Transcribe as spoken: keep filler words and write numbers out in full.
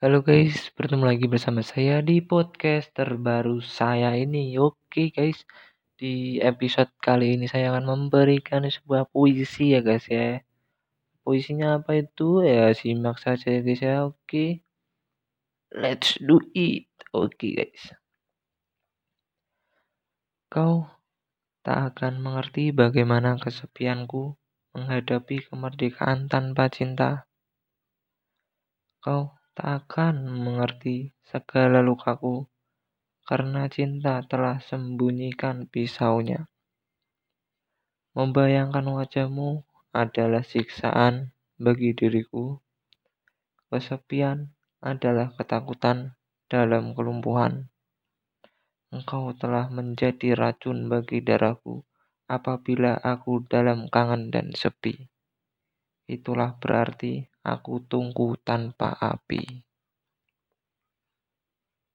Halo guys, bertemu lagi bersama saya di podcast terbaru saya ini. Oke guys, di episode kali ini saya akan memberikan sebuah puisi ya guys ya. Puisinya apa itu? Ya simak saja ya guys ya. Oke, let's do it. Oke guys. Kau tak akan mengerti bagaimana kesepianku menghadapi kemerdekaan tanpa cinta. Kau tak akan mengerti segala lukaku karena cinta telah sembunyikan pisaunya. Membayangkan wajahmu adalah siksaan bagi diriku. Kesepian adalah ketakutan dalam kelumpuhan. Engkau telah menjadi racun bagi darahku apabila aku dalam kangen dan sepi. Itulah berarti aku tunggu tanpa api.